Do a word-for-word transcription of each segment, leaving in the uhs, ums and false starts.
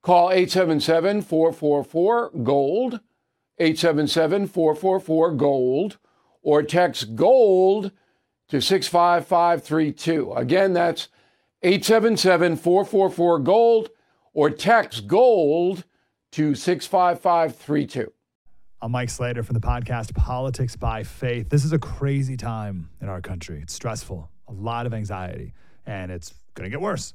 Call eight seven seven, four four four, GOLD, eight seven seven, four four four, GOLD, or text GOLD to six five five three two. Again, that's eight seven seven, four four four, GOLD, or text GOLD to six five five three two. I'm Mike Slater from the podcast Politics by Faith. This is a crazy time in our country. It's stressful, a lot of anxiety, and it's going to get worse.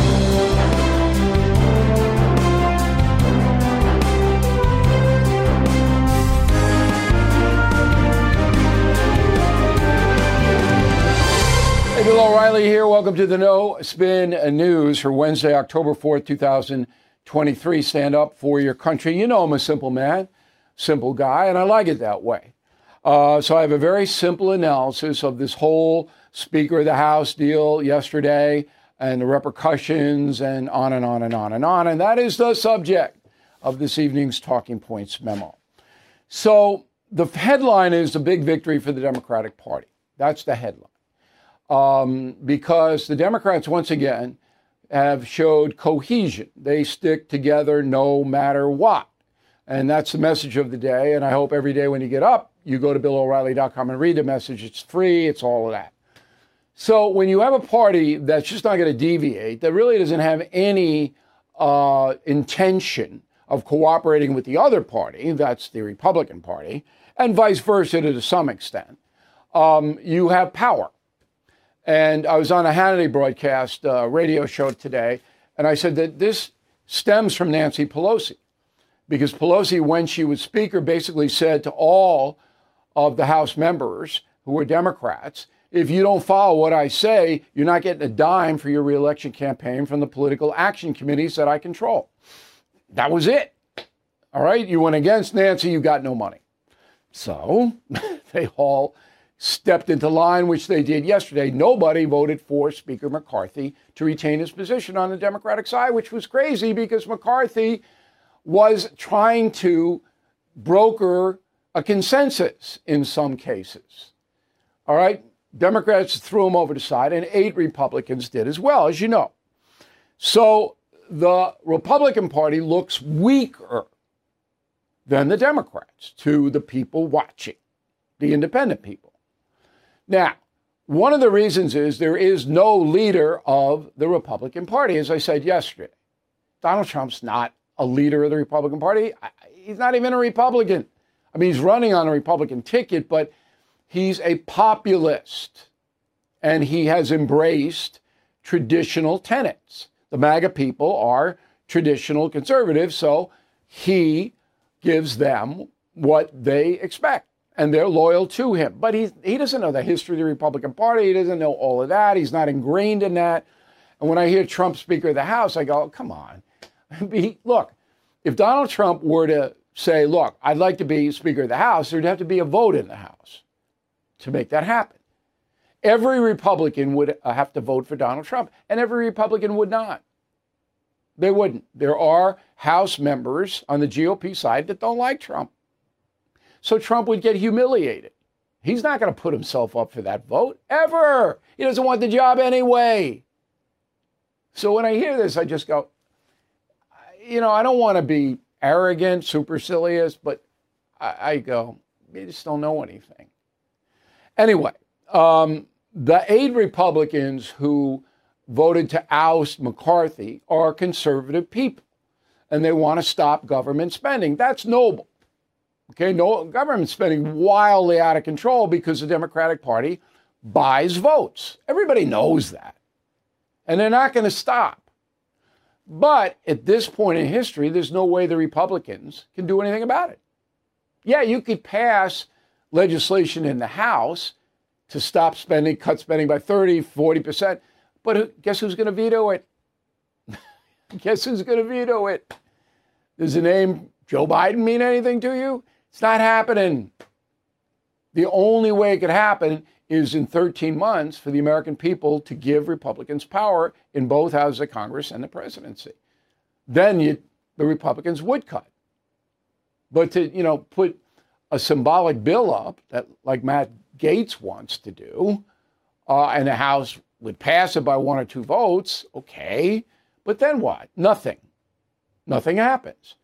Hey, Bill O'Reilly here. Welcome to the No Spin News for Wednesday, October fourth, twenty twenty-three. Stand up for your country. You know I'm a simple man, simple guy, and I like it that way. Uh, so I have a very simple analysis of this whole Speaker of the House deal yesterday and the repercussions and on and on and on and on. And that is the subject of this evening's Talking Points memo. So the headline is the big victory for the Democratic Party. That's the headline. Um, because the Democrats, once again, have showed cohesion. They stick together no matter what. And that's the message of the day. And I hope every day when you get up, you go to Bill O'Reilly dot com and read the message. It's free. It's all of that. So when you have a party that's just not going to deviate, that really doesn't have any uh, intention of cooperating with the other party, that's the Republican Party, and vice versa to some extent, um, you have power. And I was on a Hannity broadcast uh, radio show today, and I said that this stems from Nancy Pelosi, because Pelosi, when she was Speaker, basically said to all of the House members who were Democrats, if you don't follow what I say, you're not getting a dime for your reelection campaign from the political action committees that I control. That was it. All right, you went against Nancy, you got no money. So they all stepped into line, which they did yesterday. Nobody voted for Speaker McCarthy to retain his position on the Democratic side, which was crazy because McCarthy was trying to broker a consensus in some cases. All right, Democrats threw him over the side, and eight Republicans did as well, as you know. So the Republican Party looks weaker than the Democrats to the people watching, the independent people. Now, one of the reasons is there is no leader of the Republican Party, as I said yesterday. Donald Trump's not a leader of the Republican Party. He's not even a Republican. I mean, he's running on a Republican ticket, but he's a populist, and he has embraced traditional tenets. The MAGA people are traditional conservatives, so he gives them what they expect. And they're loyal to him. But he, he doesn't know the history of the Republican Party. He doesn't know all of that. He's not ingrained in that. And when I hear Trump Speaker of the House, I go, oh, come on. He, look, if Donald Trump were to say, look, I'd like to be Speaker of the House, there'd have to be a vote in the House to make that happen. Every Republican would have to vote for Donald Trump, and every Republican would not. They wouldn't. There are House members on the G O P side that don't like Trump. So Trump would get humiliated. He's not going to put himself up for that vote, ever. He doesn't want the job anyway. So when I hear this, I just go, you know, I don't want to be arrogant, supercilious, but I, I go, you just don't know anything. Anyway, um, the eight Republicans who voted to oust McCarthy are conservative people, and they want to stop government spending. That's noble. Okay, no, government spending wildly out of control because the Democratic Party buys votes. Everybody knows that. And they're not going to stop. But at this point in history, there's no way the Republicans can do anything about it. Yeah, you could pass legislation in the House to stop spending, cut spending by thirty, forty percent. But guess who's going to veto it? Guess who's going to veto it? Does the name Joe Biden mean anything to you? It's not happening. The only way it could happen is in thirteen months for the American people to give Republicans power in both houses of Congress and the presidency. Then you, the Republicans would cut. But to, you know, put a symbolic bill up, that, like Matt Gaetz wants to do, uh, and the House would pass it by one or two votes, okay, but then what? Nothing. Nothing happens.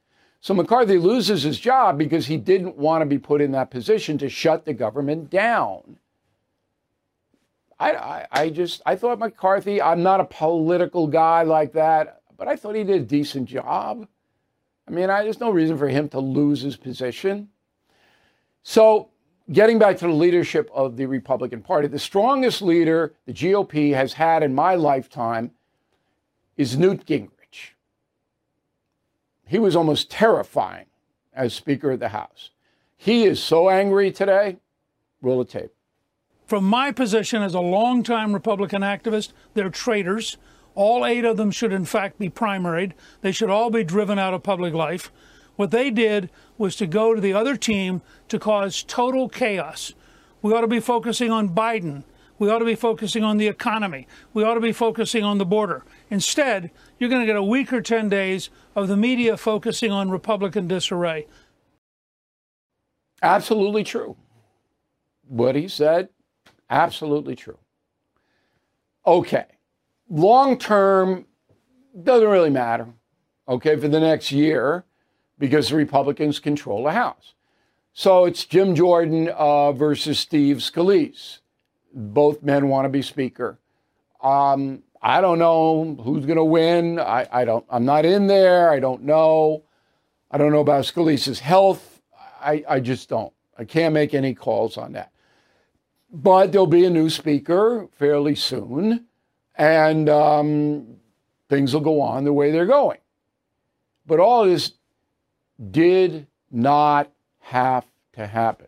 So McCarthy loses his job because he didn't want to be put in that position to shut the government down. I, I, I just, I thought McCarthy, I'm not a political guy like that, but I thought he did a decent job. I mean, I, there's no reason for him to lose his position. So getting back to the leadership of the Republican Party, the strongest leader the G O P has had in my lifetime is Newt Gingrich. He was almost terrifying as Speaker of the House. He is so angry today. Roll the tape. From my position as a longtime Republican activist, they're traitors. All eight of them should, in fact, be primaried. They should all be driven out of public life. What they did was to go to the other team to cause total chaos. We ought to be focusing on Biden. We ought to be focusing on the economy. We ought to be focusing on the border. Instead, you're going to get a week or ten days of the media focusing on Republican disarray. Absolutely true. What he said. Absolutely true. Okay. Long term doesn't really matter, okay, for the next year because the Republicans control the House. So it's Jim Jordan uh, versus Steve Scalise. Both men want to be Speaker. Um, I don't know who's going to win. I, I don't, I'm not in there. I don't know. I don't know about Scalise's health. I, I just don't. I can't make any calls on that. But there'll be a new Speaker fairly soon, and um, things will go on the way they're going. But all this did not have to happen.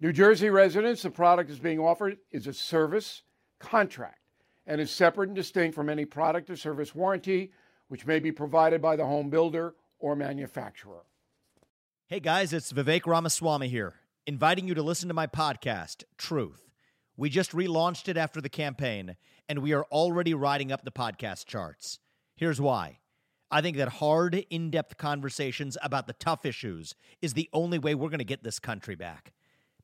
New Jersey residents, the product is being offered is a service contract and is separate and distinct from any product or service warranty, which may be provided by the home builder or manufacturer. Hey guys, it's Vivek Ramaswamy here, inviting you to listen to my podcast, Truth. We just relaunched it after the campaign, and we are already riding up the podcast charts. Here's why. I think that hard, in-depth conversations about the tough issues is the only way we're going to get this country back.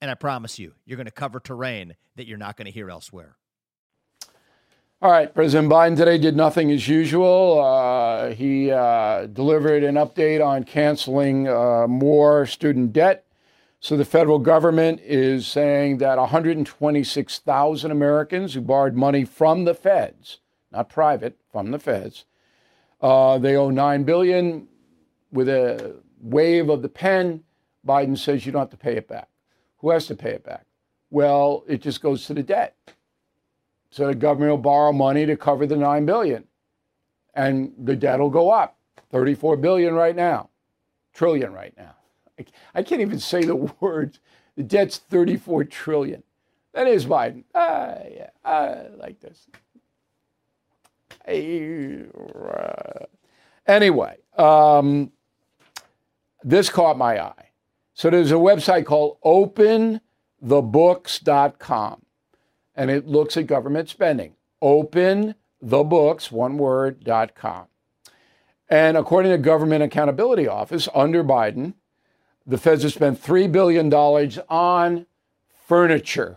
And I promise you, you're going to cover terrain that you're not going to hear elsewhere. All right. President Biden today did nothing as usual. Uh, he uh, delivered an update on canceling uh, more student debt. So the federal government is saying that one hundred twenty-six thousand Americans who borrowed money from the feds, not private, from the feds, uh, they owe nine billion dollars. With a wave of the pen, Biden says you don't have to pay it back. Who has to pay it back? Well, it just goes to the debt. So the government will borrow money to cover the nine billion dollars, and the debt will go up, thirty-four billion dollars right now, trillion right now. I can't even say the words. The debt's thirty-four trillion dollars. That is Biden. Ah, yeah, ah, like this. Anyway, um, this caught my eye. So there's a website called Open The Books dot com, and it looks at government spending. OpenTheBooks, one word, dot com. And according to Government Accountability Office, under Biden, the feds have spent three billion dollars on furniture,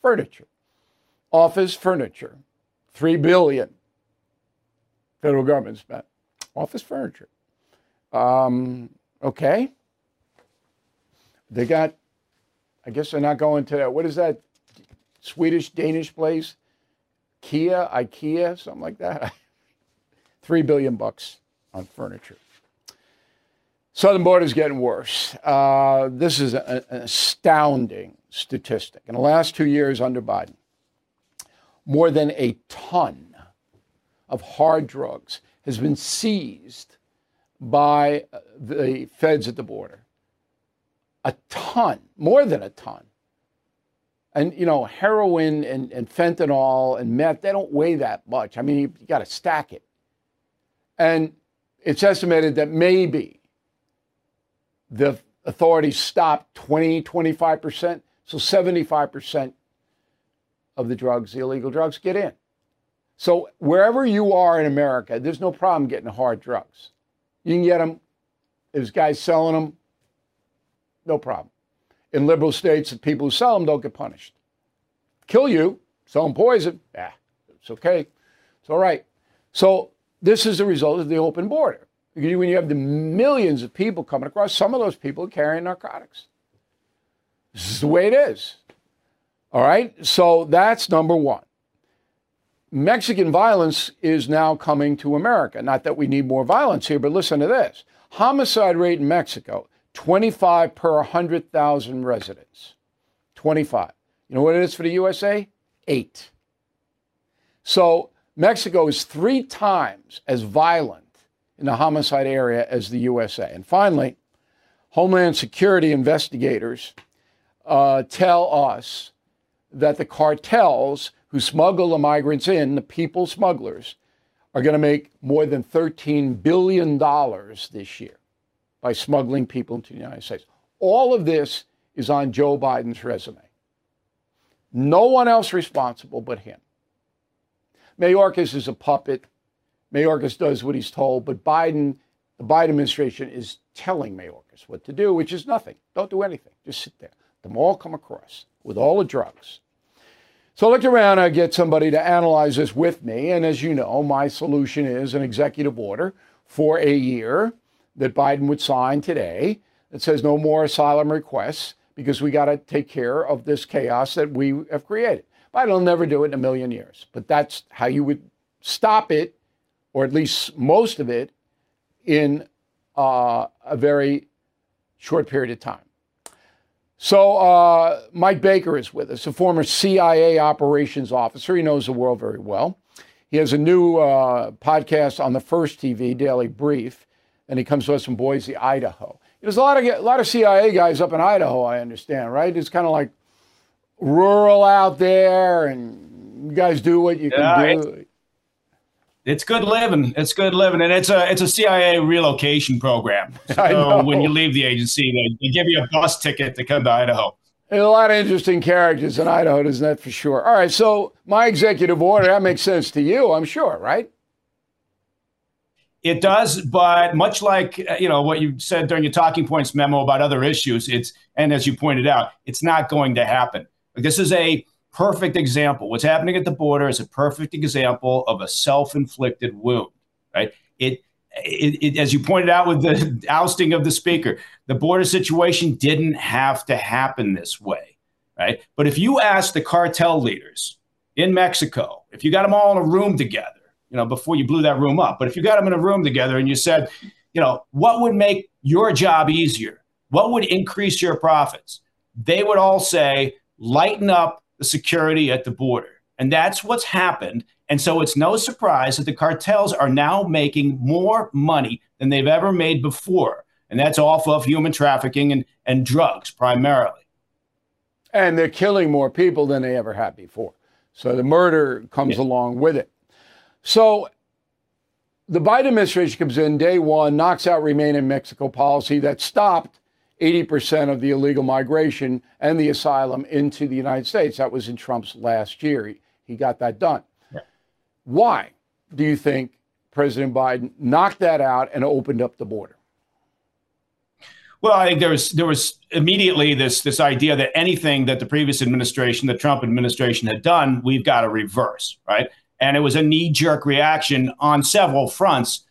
furniture, office furniture, three billion dollars federal government spent, office furniture. Um, okay. They got, I guess they're not going to, what is that Swedish, Danish place? Kia, IKEA, something like that. three billion bucks on furniture. Southern border is getting worse. Uh, this is a, an astounding statistic. In the last two years under Biden, more than a ton of hard drugs has been seized by the feds at the border. A ton, more than a ton. And, you know, heroin and, and fentanyl and meth, they don't weigh that much. I mean, you, you got to stack it. And it's estimated that maybe the authorities stopped twenty, twenty-five percent, so seventy-five percent of the drugs, the illegal drugs, get in. So wherever you are in America, there's no problem getting hard drugs. You can get them. There's guys selling them. No problem. In liberal states, the people who sell them don't get punished. Kill you, sell them poison. Ah, it's okay. It's all right. So this is the result of the open border. When you have the millions of people coming across, some of those people are carrying narcotics. This is the way it is. All right? So that's number one. Mexican violence is now coming to America. Not that we need more violence here, but listen to this. Homicide rate in Mexico, twenty-five per one hundred thousand residents. twenty-five. You know what it is for the U S A? Eight. So Mexico is three times as violent in the homicide area as the U S A. And finally, Homeland Security investigators uh, tell us that the cartels who smuggle the migrants in, the people smugglers, are going to make more than thirteen billion dollars this year by smuggling people into the United States. All of this is on Joe Biden's resume. No one else responsible but him. Mayorkas is a puppet. Mayorkas does what he's told, but Biden, the Biden administration is telling Mayorkas what to do, which is nothing. Don't do anything. Just sit there. Them all come across with all the drugs. So I looked around. I get somebody to analyze this with me. And as you know, my solution is an executive order for a year that Biden would sign today that says no more asylum requests because we got to take care of this chaos that we have created. Biden will never do it in a million years, but that's how you would stop it, or at least most of it, in uh, a very short period of time. So uh, Mike Baker is with us, a former C I A operations officer. He knows the world very well. He has a new uh, podcast on the First T V, Daily Brief, and he comes to us from Boise, Idaho. There's a lot of, a lot of C I A guys up in Idaho, I understand, right? It's kind of like rural out there, and you guys do what you yeah, can do. It's- It's good living. It's good living. And it's a it's a C I A relocation program. So when you leave the agency, they, they give you a bus ticket to come to Idaho. And a lot of interesting characters in Idaho, isn't that for sure? All right. So my executive order, that makes sense to you, I'm sure, right? It does, but much like, you know, what you said during your talking points memo about other issues, it's, and as you pointed out, it's not going to happen. This is a perfect example. What's happening at the border is a perfect example of a self-inflicted wound, right? It, it, it as you pointed out with the ousting of the speaker, the border situation didn't have to happen this way, right? But if you ask the cartel leaders in Mexico, if you got them all in a room together, you know, before you blew that room up, but if you got them in a room together and you said, you know, what would make your job easier? What would increase your profits? They would all say, lighten up the security at the border. And that's what's happened. And so it's no surprise that the cartels are now making more money than they've ever made before. And that's off of human trafficking and, and drugs primarily. And they're killing more people than they ever had before. So the murder comes yeah. along with it. So the Biden administration comes in day one, knocks out Remain in Mexico policy that stopped eighty percent of the illegal migration and the asylum into the United States. That was in Trump's last year. He, he got that done. Yeah. Why do you think President Biden knocked that out and opened up the border? Well, I think there was, there was immediately this, this idea that anything that the previous administration, the Trump administration had done, we've got to reverse, right? And it was a knee-jerk reaction on several fronts,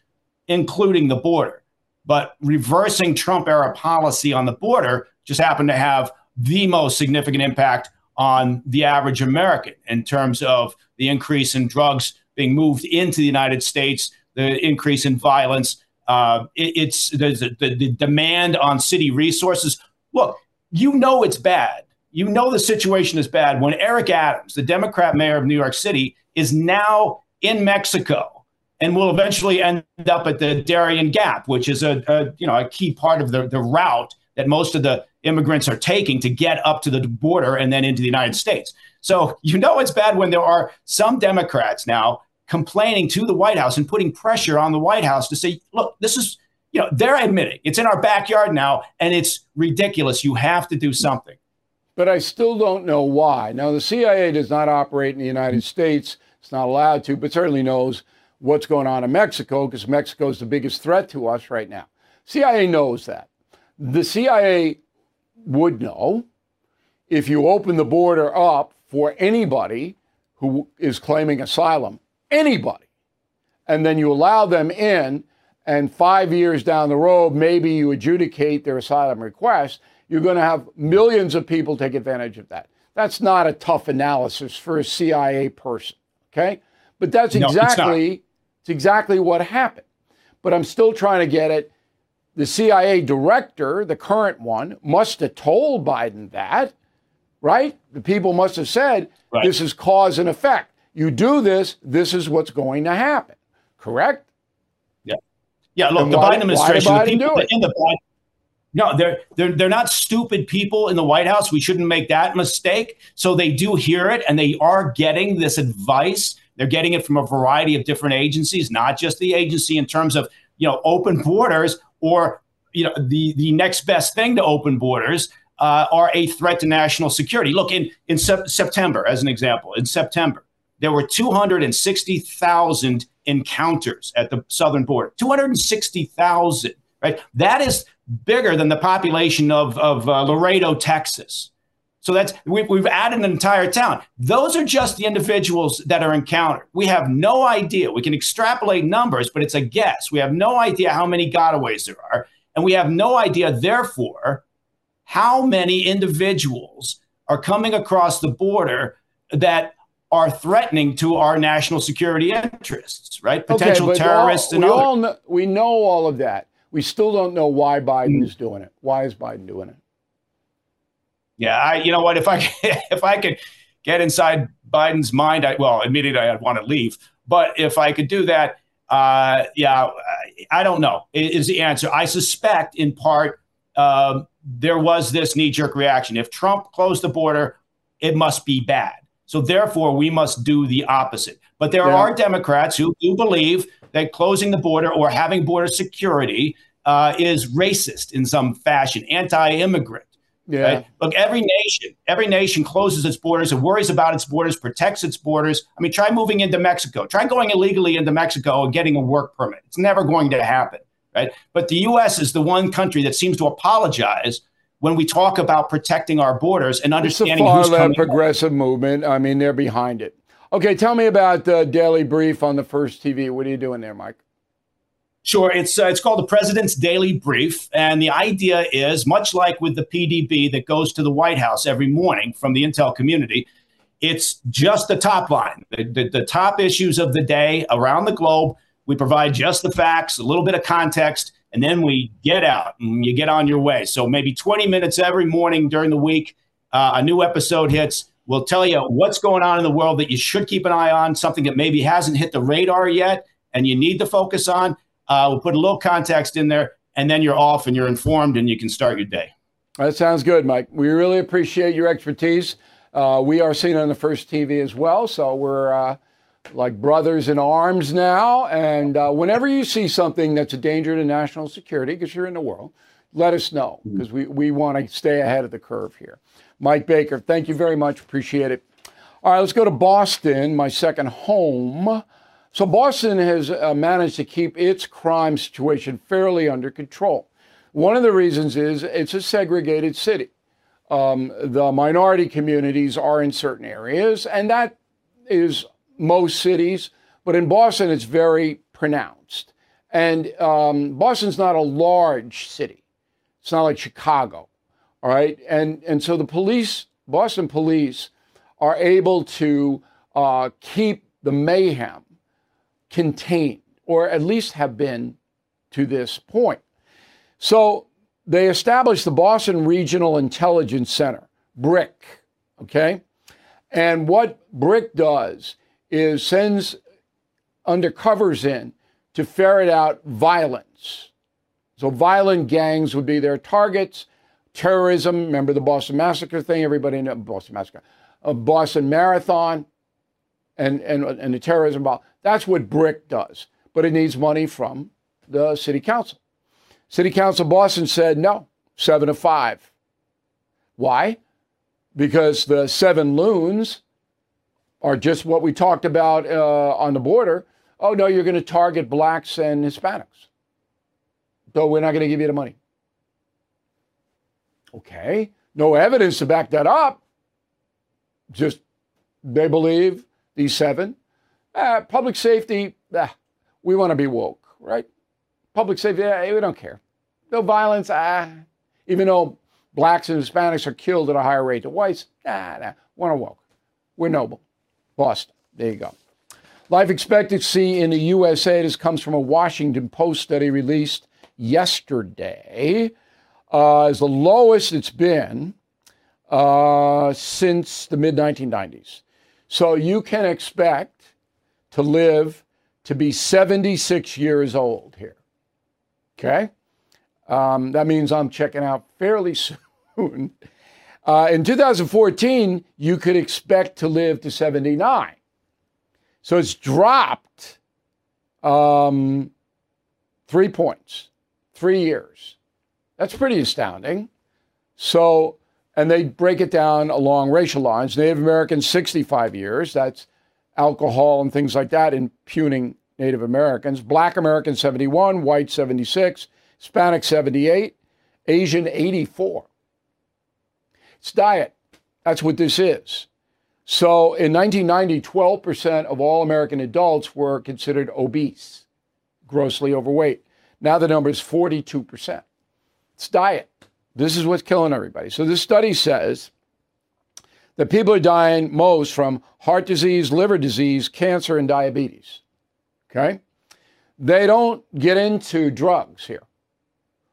including the border. But reversing Trump-era policy on the border just happened to have the most significant impact on the average American in terms of the increase in drugs being moved into the United States, the increase in violence, uh, it, it's the, the, the demand on city resources. Look, you know it's bad. You know the situation is bad when Eric Adams, the Democrat mayor of New York City, is now in Mexico and will eventually end up at the Darien Gap, which is a, a you know a key part of the, the route that most of the immigrants are taking to get up to the border and then into the United States. So you know it's bad when there are some Democrats now complaining to the White House and putting pressure on the White House to say, look, this is, you know, they're admitting it's in our backyard now and it's ridiculous. You have to do something. But I still don't know why. Now, the C I A does not operate in the United States. It's not allowed to, but certainly knows what's going on in Mexico because Mexico is the biggest threat to us right now. C I A knows that. The C I A would know if you open the border up for anybody who is claiming asylum, anybody, and then you allow them in, and five years down the road, maybe you adjudicate their asylum request. You're going to have millions of people take advantage of that. That's not a tough analysis for a C I A person, okay? But that's no, exactly it's it's exactly what happened. But I'm still trying to get at the C I A director, the current one, must have told Biden that, right? The people must have said, right. This is cause and effect. You do this, this is what's going to happen, correct? Yeah. Yeah, look, and the why, Biden administration, why did Biden the people do it? in the Biden No, they're, they're, they're not stupid people in the White House. We shouldn't make that mistake. So they do hear it, and they are getting this advice. They're getting it from a variety of different agencies, not just the agency in terms of, you know, open borders or, you know, the, the next best thing to open borders uh, are a threat to national security. Look, in, in se- September, as an example, in September, there were two hundred sixty thousand encounters at the southern border, two hundred sixty thousand, right? That is bigger than the population of, of uh, Laredo, Texas. So that's we, we've added an entire town. Those are just the individuals that are encountered. We have no idea. We can extrapolate numbers, but it's a guess. We have no idea how many gotaways there are. And we have no idea, therefore, how many individuals are coming across the border that are threatening to our national security interests, right? Potential okay, terrorists all, and we others. All know, we know all of that. We still don't know why Biden is doing it. Why is Biden doing it? Yeah, I, you know what? If I if I could get inside Biden's mind, I, well, admittedly, I'd want to leave. But if I could do that, uh, yeah, I don't know is the answer. I suspect, in part, uh, there was this knee-jerk reaction. If Trump closed the border, it must be bad. So therefore, we must do the opposite. But there yeah. are Democrats who do believe that closing the border or having border security uh, is racist in some fashion, anti-immigrant. Yeah. Right? Look, every nation, every nation closes its borders and worries about its borders, protects its borders. I mean, try moving into Mexico. Try going illegally into Mexico and getting a work permit. It's never going to happen. Right. But the U S is the one country that seems to apologize when we talk about protecting our borders and understanding who's coming. It's a far-left progressive movement. I mean, they're behind it. Okay, tell me about the uh, Daily Brief on the First T V. What are you doing there, Mike? Sure. It's uh, it's called the President's Daily Brief. And the idea is, much like with the P D B that goes to the White House every morning from the intel community, it's just the top line, the, the, the top issues of the day around the globe. We provide just the facts, a little bit of context, and then we get out and you get on your way. So maybe twenty minutes every morning during the week, uh, a new episode hits. We'll tell you what's going on in the world that you should keep an eye on, something that maybe hasn't hit the radar yet and you need to focus on. Uh, we'll put a little context in there, and then you're off and you're informed and you can start your day. That sounds good, Mike. We really appreciate your expertise. Uh, we are seen on the First T V as well, so we're uh, like brothers in arms now. And uh, whenever you see something that's a danger to national security, because you're in the world, let us know, because we, we want to stay ahead of the curve here. Mike Baker, thank you very much. Appreciate it. All right, let's go to Boston, my second home. So Boston has uh, managed to keep its crime situation fairly under control. One of the reasons is it's a segregated city. Um, the minority communities are in certain areas, and that is most cities. But in Boston, it's very pronounced. And um, Boston's not a large city. It's not like Chicago. All right. And and so the police, Boston police, are able to uh, keep the mayhem contained, or at least have been to this point. So they established the Boston Regional Intelligence Center, BRIC. OK, and what BRIC does is sends undercovers in to ferret out violence. So violent gangs would be their targets. Terrorism, remember the Boston Massacre thing? Everybody knows Boston Massacre, uh, Boston Marathon, and, and, and the terrorism bomb. That's what BRIC does, but it needs money from the city council. City Council Boston said no, seven to five. Why? Because the seven loons are just what we talked about uh, on the border. Oh, no, you're going to target blacks and Hispanics. So we're not going to give you the money. Okay, no evidence to back that up. Just they believe these seven. Uh, public safety, uh, we want to be woke, right? Public safety, uh, we don't care. No violence, uh, even though blacks and Hispanics are killed at a higher rate than whites, nah, nah, we're woke. We're noble. Boston, there you go. Life expectancy in the U S A, this comes from a Washington Post study released yesterday. Uh, is the lowest it's been uh, since the mid nineteen nineties. So you can expect to live to be seventy-six years old here. Okay? Um, that means I'm checking out fairly soon. Uh, in two thousand fourteen, you could expect to live to seventy-nine. So it's dropped um, three points, three years. That's pretty astounding. So, and they break it down along racial lines. Native Americans, sixty-five years. That's alcohol and things like that, impugning Native Americans. Black Americans, seventy-one. White, seventy-six. Hispanic, seventy-eight. Asian, eighty-four. It's diet. That's what this is. So in nineteen ninety, twelve percent of all American adults were considered obese, grossly overweight. Now the number is forty-two percent. It's diet. This is what's killing everybody. So this study says that people are dying most from heart disease, liver disease, cancer, and diabetes. Okay? They don't get into drugs here.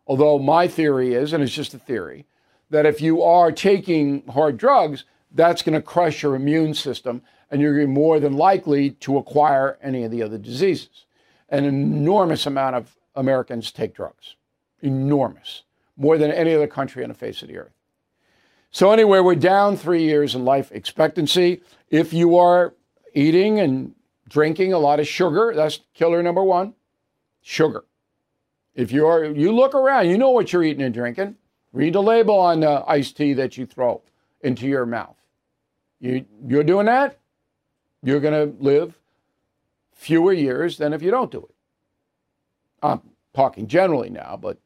Although my theory is, and it's just a theory, that if you are taking hard drugs, that's going to crush your immune system, and you're more than likely to acquire any of the other diseases. An enormous amount of Americans take drugs. Enormous. More than any other country on the face of the earth. So anyway, we're down three years in life expectancy. If you are eating and drinking a lot of sugar, that's killer number one, sugar. If you are, you look around, you know what you're eating and drinking. Read the label on the iced tea that you throw into your mouth. You, you're doing that, you're going to live fewer years than if you don't do it. I'm talking generally now, but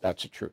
that's the truth.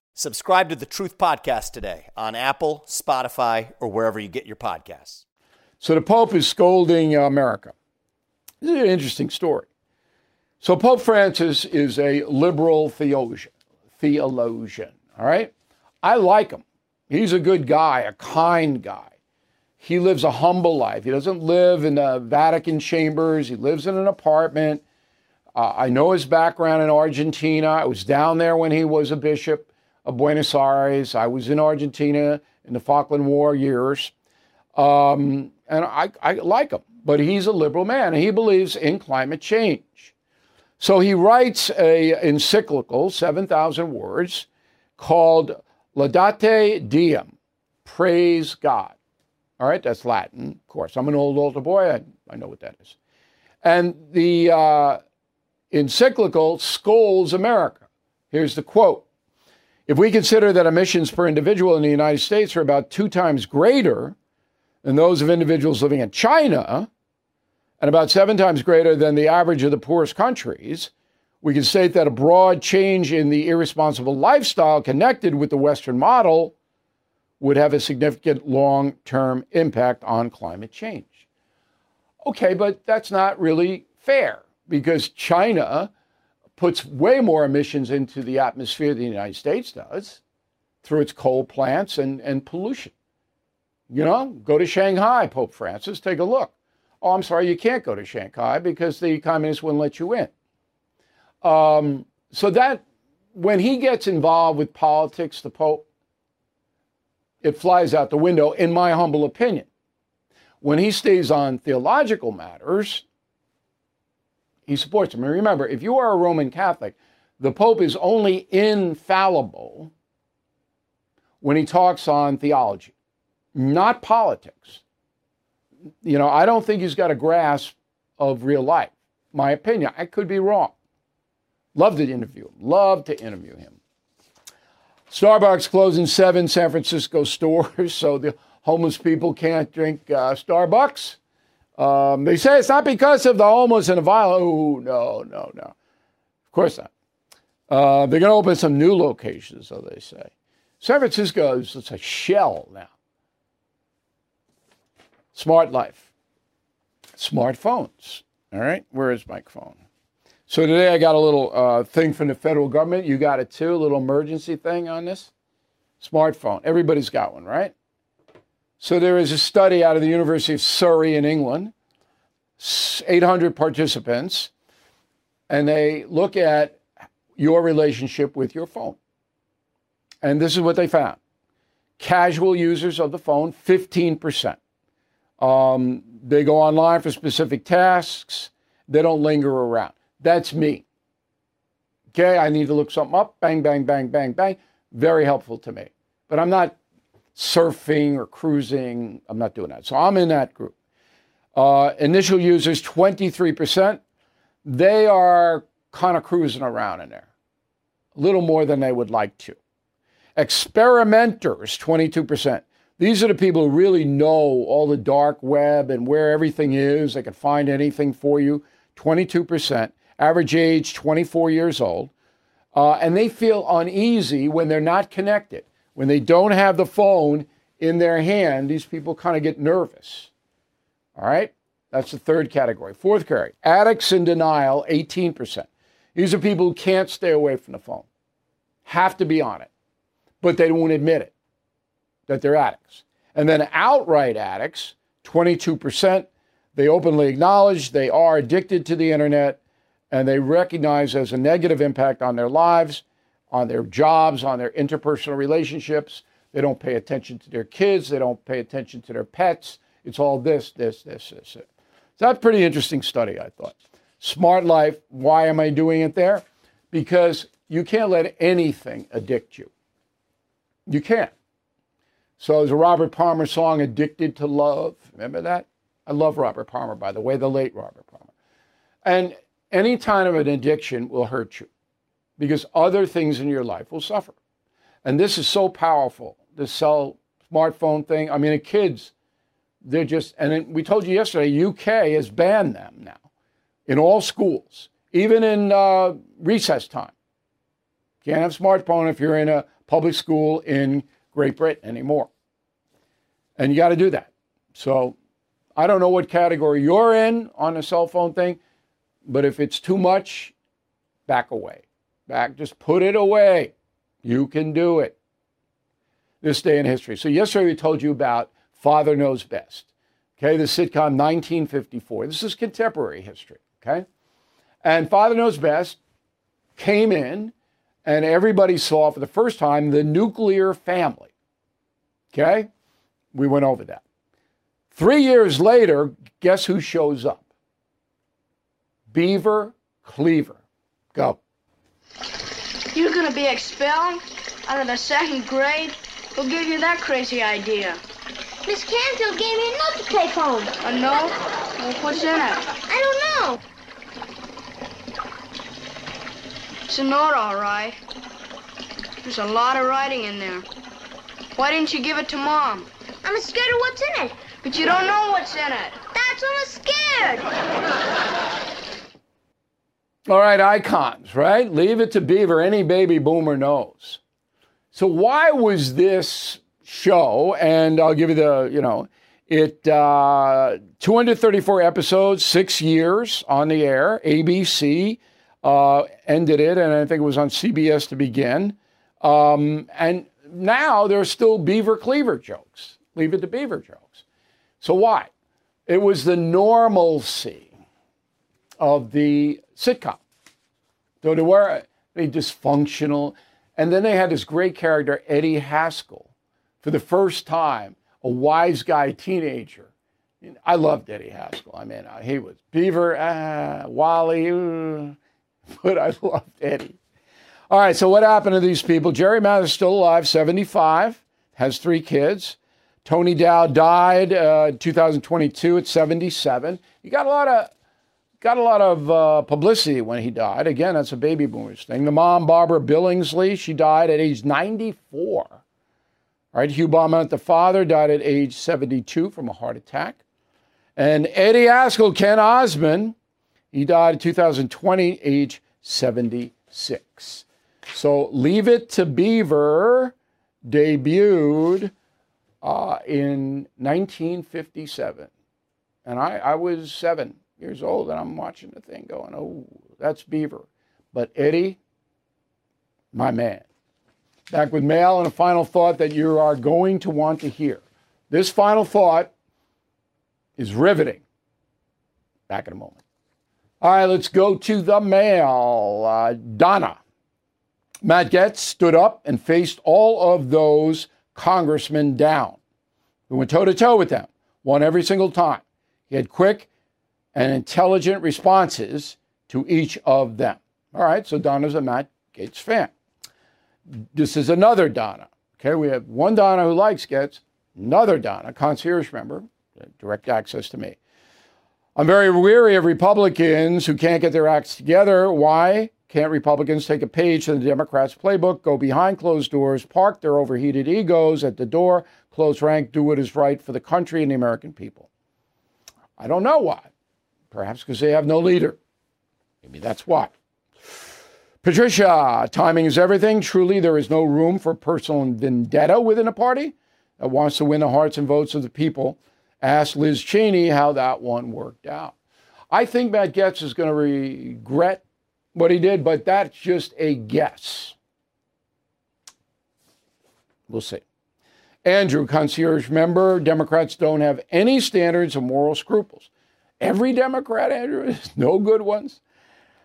Subscribe to the Truth Podcast today on Apple, Spotify, or wherever you get your podcasts. So the Pope is scolding America. This is an interesting story. So Pope Francis is a liberal theologian. Theologian, all right? I like him. He's a good guy, a kind guy. He lives a humble life. He doesn't live in the Vatican chambers. He lives in an apartment. Uh, I know his background in Argentina. I was down there when he was a bishop of Buenos Aires. I was in Argentina in the Falkland War years. Um, and I, I like him, but he's a liberal man. And he believes in climate change. So he writes a encyclical, seven thousand words, called Laudate Deum, Praise God. All right, that's Latin, of course. I'm an old altar boy. I, I know what that is. And the uh, encyclical scolds America. Here's the quote. If we consider that emissions per individual in the United States are about two times greater than those of individuals living in China and about seven times greater than the average of the poorest countries, we can state that a broad change in the irresponsible lifestyle connected with the Western model would have a significant long-term impact on climate change. Okay, but that's not really fair because China puts way more emissions into the atmosphere than the United States does through its coal plants and, and pollution. You know, go to Shanghai, Pope Francis, take a look. Oh, I'm sorry, you can't go to Shanghai because the communists wouldn't let you in. Um, so that, when he gets involved with politics, the Pope, it flies out the window, in my humble opinion. When he stays on theological matters, he supports him. And remember, if you are a Roman Catholic, the Pope is only infallible when he talks on theology, not politics. You know, I don't think he's got a grasp of real life. My opinion, I could be wrong. Love to interview him. Love to interview him. Starbucks closing seven San Francisco stores, so the homeless people can't drink uh, Starbucks. Um, they say it's not because of the homeless and the violent. Oh, no, no, no. Of course not. Uh, they're going to open some new locations, so they say. San Francisco is it's a shell now. Smart life. Smartphones. All right. Where is my phone? So today I got a little uh, thing from the federal government. You got it too. A little emergency thing on this. Smartphone. Everybody's got one, right? So there is a study out of the University of Surrey in England, eight hundred participants, and they look at your relationship with your phone. And this is what they found. Casual users of the phone, fifteen percent. Um, they go online for specific tasks. They don't linger around. That's me. Okay, I need to look something up. Bang, bang, bang, bang, bang. very helpful to me. But I'm not surfing or cruising. I'm not doing that. So I'm in that group. Uh, initial users, twenty-three percent. They are kind of cruising around in there, a little more than they would like to. Experimenters, twenty-two percent. These are the people who really know all the dark web and where everything is. They can find anything for you, twenty-two percent. Average age, twenty-four years old. Uh, and they feel uneasy when they're not connected. When they don't have the phone in their hand, these people kind of get nervous. All right? That's the third category. Fourth category, addicts in denial, eighteen percent. These are people who can't stay away from the phone, have to be on it, but they won't admit it, that they're addicts. And then outright addicts, twenty-two percent. They openly acknowledge they are addicted to the internet, and they recognize there's a negative impact on their lives, on their jobs, on their interpersonal relationships. They don't pay attention to their kids. They don't pay attention to their pets. It's all this, this, this, this, this. That's a pretty interesting study, I thought. Smart Life, why am I doing it there? Because you can't let anything addict you. You can't. So there's a Robert Palmer song, Addicted to Love. Remember that? I love Robert Palmer, by the way, the late Robert Palmer. And any kind of an addiction will hurt you because other things in your life will suffer. And this is so powerful, this cell smartphone thing. I mean, the kids... They're just, and we told you yesterday, U K has banned them now in all schools, even in uh, recess time. Can't have a smartphone if you're in a public school in Great Britain anymore. And you got to do that. So I don't know what category you're in on the cell phone thing, but if it's too much, back away. Back, just put it away. You can do it. This day in history. So yesterday we told you about Father Knows Best, okay, the sitcom nineteen fifty-four. This is contemporary history, okay? And Father Knows Best came in, and everybody saw for the first time the nuclear family, okay? We went over that. Three years later, guess who shows up? Beaver Cleaver. Go. You're going to be expelled out of the second grade? Who gave you that crazy idea? Miss Canfield gave me a note to take home. A note? What's in it? I don't know. It's a note, all right. There's a lot of writing in there. Why didn't you give it to Mom? I'm scared of what's in it. But you don't know what's in it. That's what I'm scared. All right, icons, right? Leave it to Beaver. Any baby boomer knows. So why was this... show, and I'll give you the, you know, it, uh, two hundred thirty-four episodes, six years on the air. A B C uh, ended it, and I think it was on C B S to begin. Um, and now there's still Beaver Cleaver jokes, Leave It to Beaver jokes. So why? It was the normalcy of the sitcom. So they were they dysfunctional, and then they had this great character, Eddie Haskell. For the first time, a wise guy teenager. I loved Eddie Haskell. I mean, he was Beaver, ah, Wally, ooh, but I loved Eddie. All right, so what happened to these people? Jerry Mathers still alive, seventy-five, has three kids. Tony Dow died uh, in two thousand twenty-two at seventy-seven. He got a lot of got a lot of uh, publicity when he died. Again, that's a baby boomers thing. The mom, Barbara Billingsley, she died at age ninety-four. All right, Hugh Beaumont, the father, died at age seventy-two from a heart attack. And Eddie Haskell, Ken Osmond, he died in two thousand twenty, age seventy-six. So Leave It to Beaver debuted uh, in nineteen fifty-seven. And I, I was seven years old, and I'm watching the thing going, oh, that's Beaver. But Eddie, my man. Back with Mail and a final thought that you are going to want to hear. This final thought is riveting. Back in a moment. All right, let's go to the Mail. Uh, Donna. Matt Gaetz stood up and faced all of those congressmen down. He went toe-to-toe with them, won every single time. He had quick and intelligent responses to each of them. All right, so Donna's a Matt Gaetz fan. this is another Donna. Okay, we have one Donna who likes Gaetz, another Donna, concierge member, direct access to me. I'm very weary of Republicans who can't get their acts together. Why can't Republicans take a page from the Democrats' playbook, go behind closed doors, park their overheated egos at the door, close rank, do what is right for the country and the American people? I don't know why. Perhaps because they have no leader. Maybe that's why. Patricia, timing is everything. Truly, there is no room for personal vendetta within a party that wants to win the hearts and votes of the people. Ask Liz Cheney how that one worked out. I think Matt Gaetz is going to regret what he did, but that's just a guess. We'll see. Andrew, concierge member, Democrats don't have any standards or moral scruples. Every Democrat, Andrew, is no good ones.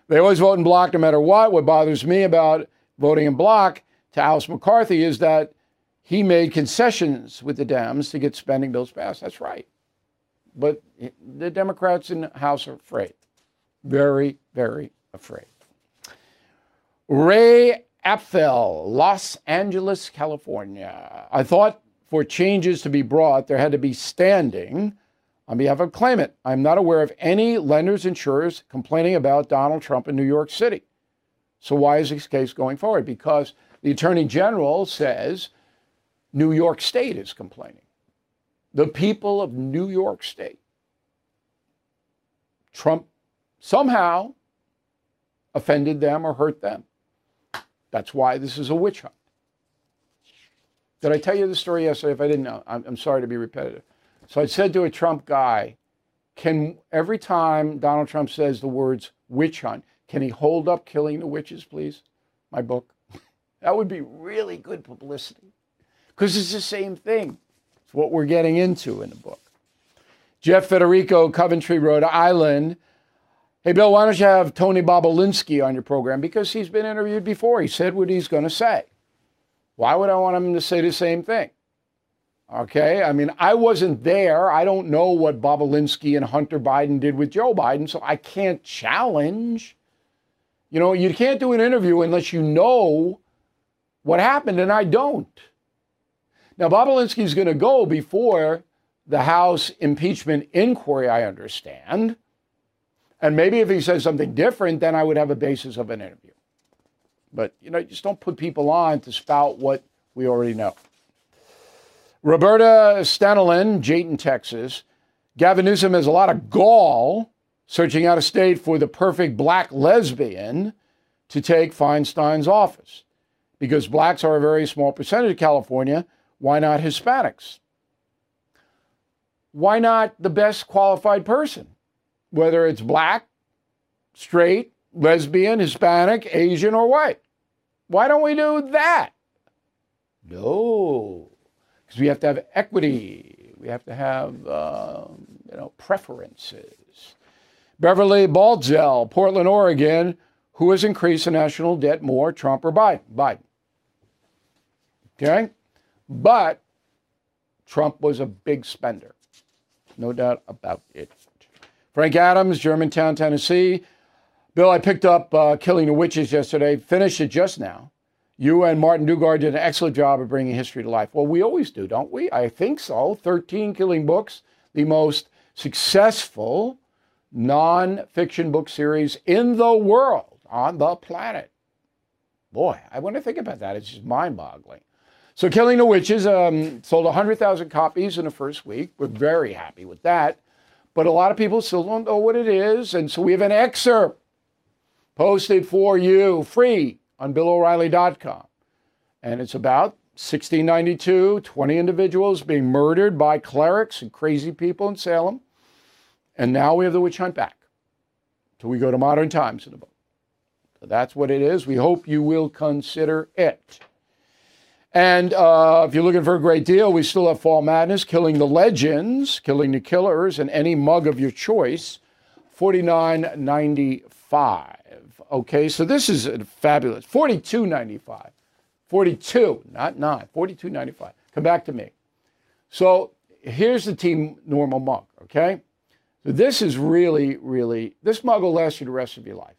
They always vote in block no matter what. What bothers me about voting in block to Alice McCarthy is that he made concessions with the Dems to get spending bills passed. That's right. But the Democrats in the House are afraid. Very, very afraid. Ray Apfel, Los Angeles, California. I thought for changes to be brought, there had to be standing on behalf of claimant. I'm not aware of any lenders, insurers complaining about Donald Trump in New York City. So why is this case going forward? Because the Attorney General says New York State is complaining. The people of New York State. Trump somehow offended them or hurt them. That's why this is a witch hunt. Did I tell you the story yesterday? If I didn't know, I'm, I'm sorry to be repetitive. So I said to a Trump guy, can every time Donald Trump says the words witch hunt, can he hold up Killing the Witches, please? My book. That would be really good publicity. Because it's the same thing. It's what we're getting into in the book. Jeff Federico, Coventry, Rhode Island. Hey, Bill, why don't you have Tony Bobulinski on your program? Because he's been interviewed before. He said what he's going to say. Why would I want him to say the same thing? Okay, I mean, I wasn't there. I don't know what Bobulinski and Hunter Biden did with Joe Biden, so I can't challenge. You know, you can't do an interview unless you know what happened, and I don't. Now, Bobulinski is going to go before the House impeachment inquiry, I understand. And maybe if he says something different, then I would have a basis of an interview. But, you know, just don't put people on to spout what we already know. Roberta Stanilin, Jayton, Texas. Gavin Newsom has a lot of gall searching out of state for the perfect black lesbian to take Feinstein's office. Because blacks are a very small percentage of California, why not Hispanics? Why not the best qualified person? Whether it's black, straight, lesbian, Hispanic, Asian, or white. Why don't we do that? No. Because we have to have equity. We have to have um, you know, preferences. Beverly Baldzell, Portland, Oregon. Who has increased the national debt more, Trump or Biden? Biden. Okay? But Trump was a big spender. No doubt about it. Frank Adams, Germantown, Tennessee. Bill, I picked up uh, Killing the Witches yesterday. Finished it just now. You and Martin Dugard did an excellent job of bringing history to life. Well, we always do, don't we? I think so. thirteen Killing Books, the most successful non-fiction book series in the world, on the planet. Boy, I want to think about that. It's just mind-boggling. So Killing the Witches um, sold one hundred thousand copies in the first week. We're very happy with that. But a lot of people still don't know what it is. And so we have an excerpt posted for you free on Bill O'Reilly dot com. And it's about sixteen ninety-two, twenty individuals being murdered by clerics and crazy people in Salem. And now we have the witch hunt back. So we go to modern times in the book. So that's what it is. We hope you will consider it. And uh, if you're looking for a great deal, we still have Fall Madness, Killing the Legends, Killing the Killers, and any mug of your choice, forty-nine ninety-five. Okay, so this is a fabulous. forty-two ninety-five. forty-two, not nine. forty-two ninety-five. Come back to me. So here's the team normal mug, okay? This is really, really, this mug will last you the rest of your life.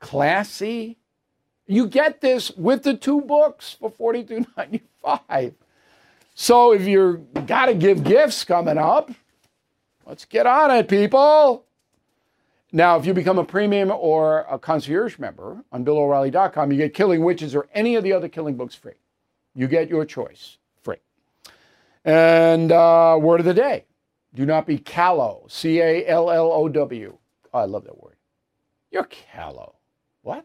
Classy, You get this with the two books for forty-two ninety-five. So if you're got to give gifts coming up, let's get on it, people. Now, if you become a premium or a concierge member on Bill O'Reilly dot com, you get Killing Witches or any of the other Killing books free. You get your choice free. And uh, word of the day, do not be callow, C A L L O W. Oh, I love that word. You're callow. What?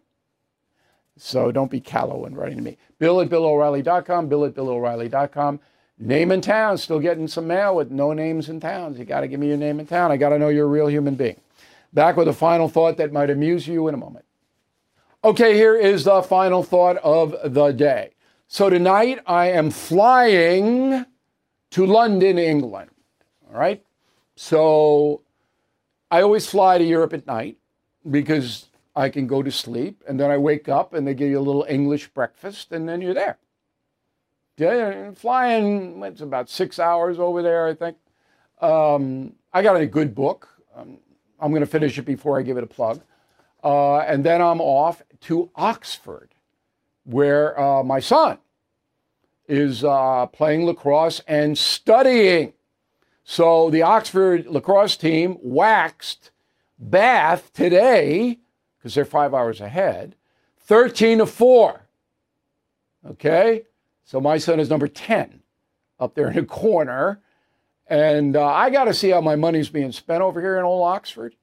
So don't be callow when writing to me. Bill at Bill O'Reilly dot com, Bill at Bill O'Reilly dot com. Name and town, still getting some mail with no names and towns. You got to give me your name and town. I got to know you're a real human being. Back with a final thought that might amuse you in a moment. Okay, here is the final thought of the day. So tonight I am flying to London, England. All right? So I always fly to Europe at night because I can go to sleep, and then I wake up, and they give you a little English breakfast, and then you're there. Yeah, flying, it's about six hours over there, I think. Um, I got a good book. Um, I'm going to finish it before I give it a plug. Uh, and then I'm off to Oxford, where uh, my son is uh, playing lacrosse and studying. So the Oxford lacrosse team waxed Bath today, because they're five hours ahead, thirteen to four. Okay? So my son is number ten up there in the corner. And uh, I got to see how my money's being spent over here in old Oxford.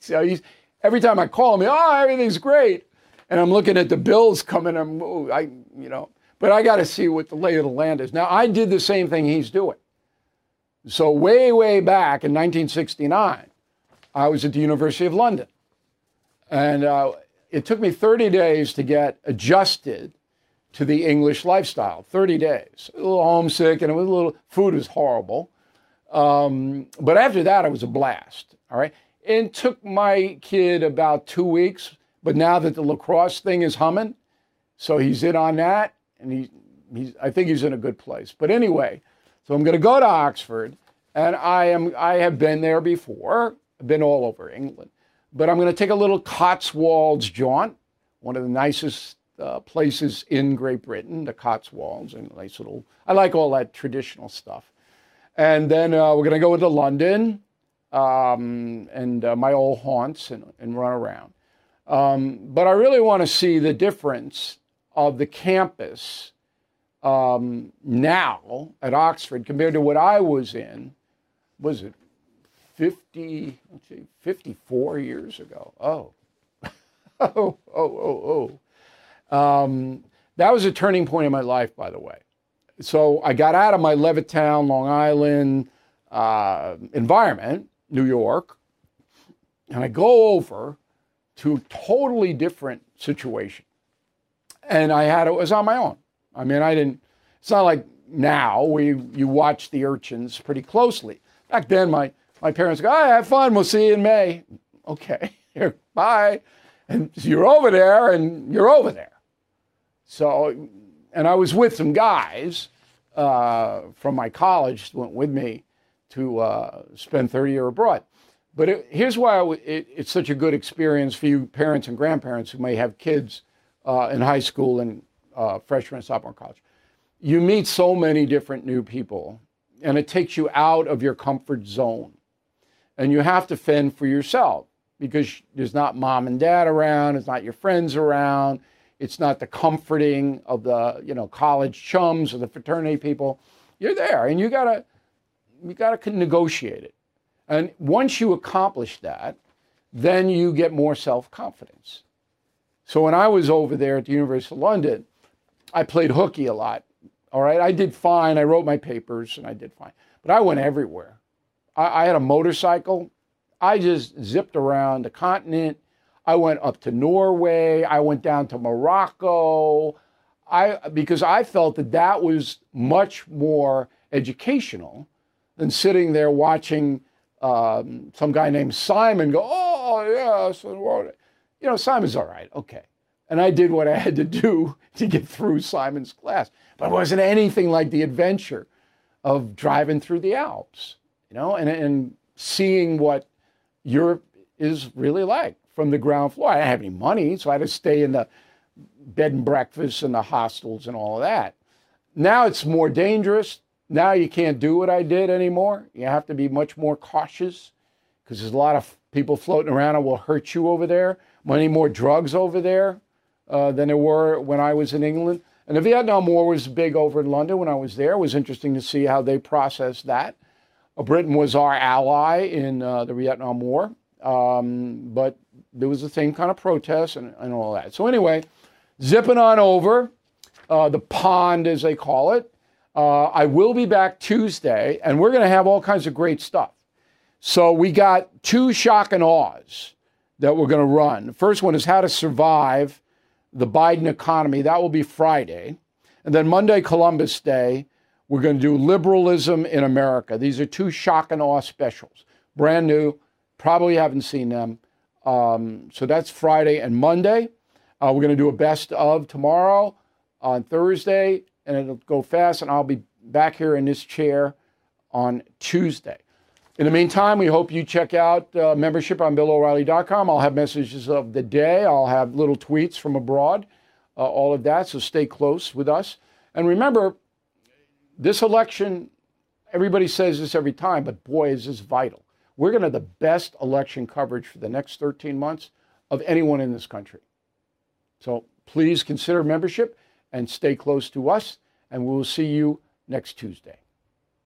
So he's, every time I call him, oh, everything's great. And I'm looking at the bills coming. I'm, oh, I, you know, but I got to see what the lay of the land is. Now, I did the same thing he's doing. So way, way back in nineteen sixty-nine, I was at the University of London. And uh, it took me thirty days to get adjusted to the English lifestyle, thirty days. A little homesick, and it was a little, food was horrible. Um, but after that, it was a blast, all right? And it took my kid about two weeks, but now that the lacrosse thing is humming, so he's in on that, and he, he's, I think he's in a good place. But anyway, so I'm going to go to Oxford, and I am, I have been there before. I've been all over England. But I'm going to take a little Cotswolds jaunt, one of the nicest uh, places in Great Britain, the Cotswolds, and nice little, I like all that traditional stuff. And then uh, we're going to go into London um, and uh, my old haunts and, and run around. Um, but I really want to see the difference of the campus um, now at Oxford compared to what I was in, was it? fifty, let's see, fifty-four years ago. Oh, oh, oh, oh, oh. Um, that was a turning point in my life, by the way. So I got out of my Levittown, Long Island uh, environment, New York, and I go over to a totally different situation. And I had, it was on my own. I mean, I didn't, it's not like now where you, you watch the urchins pretty closely. Back then, my My parents go, all right, have fun. We'll see you in May. Okay, bye. And you're over there, and you're over there. So, and I was with some guys uh, from my college went with me to uh, spend thirty years abroad. But it, here's why I w it, it's such a good experience for you parents and grandparents who may have kids uh, in high school and uh, freshman and sophomore college. You meet so many different new people, and it takes you out of your comfort zone. And you have to fend for yourself because there's not mom and dad around. It's not your friends around. It's not the comforting of the, you know, college chums or the fraternity people. You're there, and you gotta, you gotta negotiate it. And once you accomplish that, then you get more self-confidence. So when I was over there at the University of London, I played hooky a lot. All right, I did fine. I wrote my papers, and I did fine. But I went everywhere. I had a motorcycle. I just zipped around the continent. I went up to Norway. I went down to Morocco. I, because I felt that that was much more educational than sitting there watching um, some guy named Simon go, oh, yeah. So, you know, Simon's all right. Okay. And I did what I had to do to get through Simon's class. But it wasn't anything like the adventure of driving through the Alps. You know, and, and seeing what Europe is really like from the ground floor. I didn't have any money, so I had to stay in the bed and breakfasts and the hostels and all of that. Now it's more dangerous. Now you can't do what I did anymore. You have to be much more cautious because there's a lot of people floating around who will hurt you over there. Many more drugs over there uh, than there were when I was in England. And the Vietnam War was big over in London when I was there. It was interesting to see how they processed that. Britain was our ally in uh, the Vietnam War, um, but there was the same kind of protests and, and all that. So anyway, zipping on over, uh, the pond, as they call it. Uh, I will be back Tuesday, and we're going to have all kinds of great stuff. So we got two shock and awes that we're going to run. The first one is how to survive the Biden economy. That will be Friday. And then Monday, Columbus Day, we're going to do liberalism in America. These are two shock and awe specials. Brand new. Probably haven't seen them. Um, so that's Friday and Monday. Uh, we're going to do a best of tomorrow on Thursday, and it'll go fast, and I'll be back here in this chair on Tuesday. In the meantime, we hope you check out uh, membership on Bill O'Reilly dot com. I'll have messages of the day. I'll have little tweets from abroad, uh, all of that. So stay close with us. And remember, this election, everybody says this every time, but boy, is this vital. We're going to have the best election coverage for the next thirteen months of anyone in this country. So please consider membership and stay close to us, and we'll see you next Tuesday.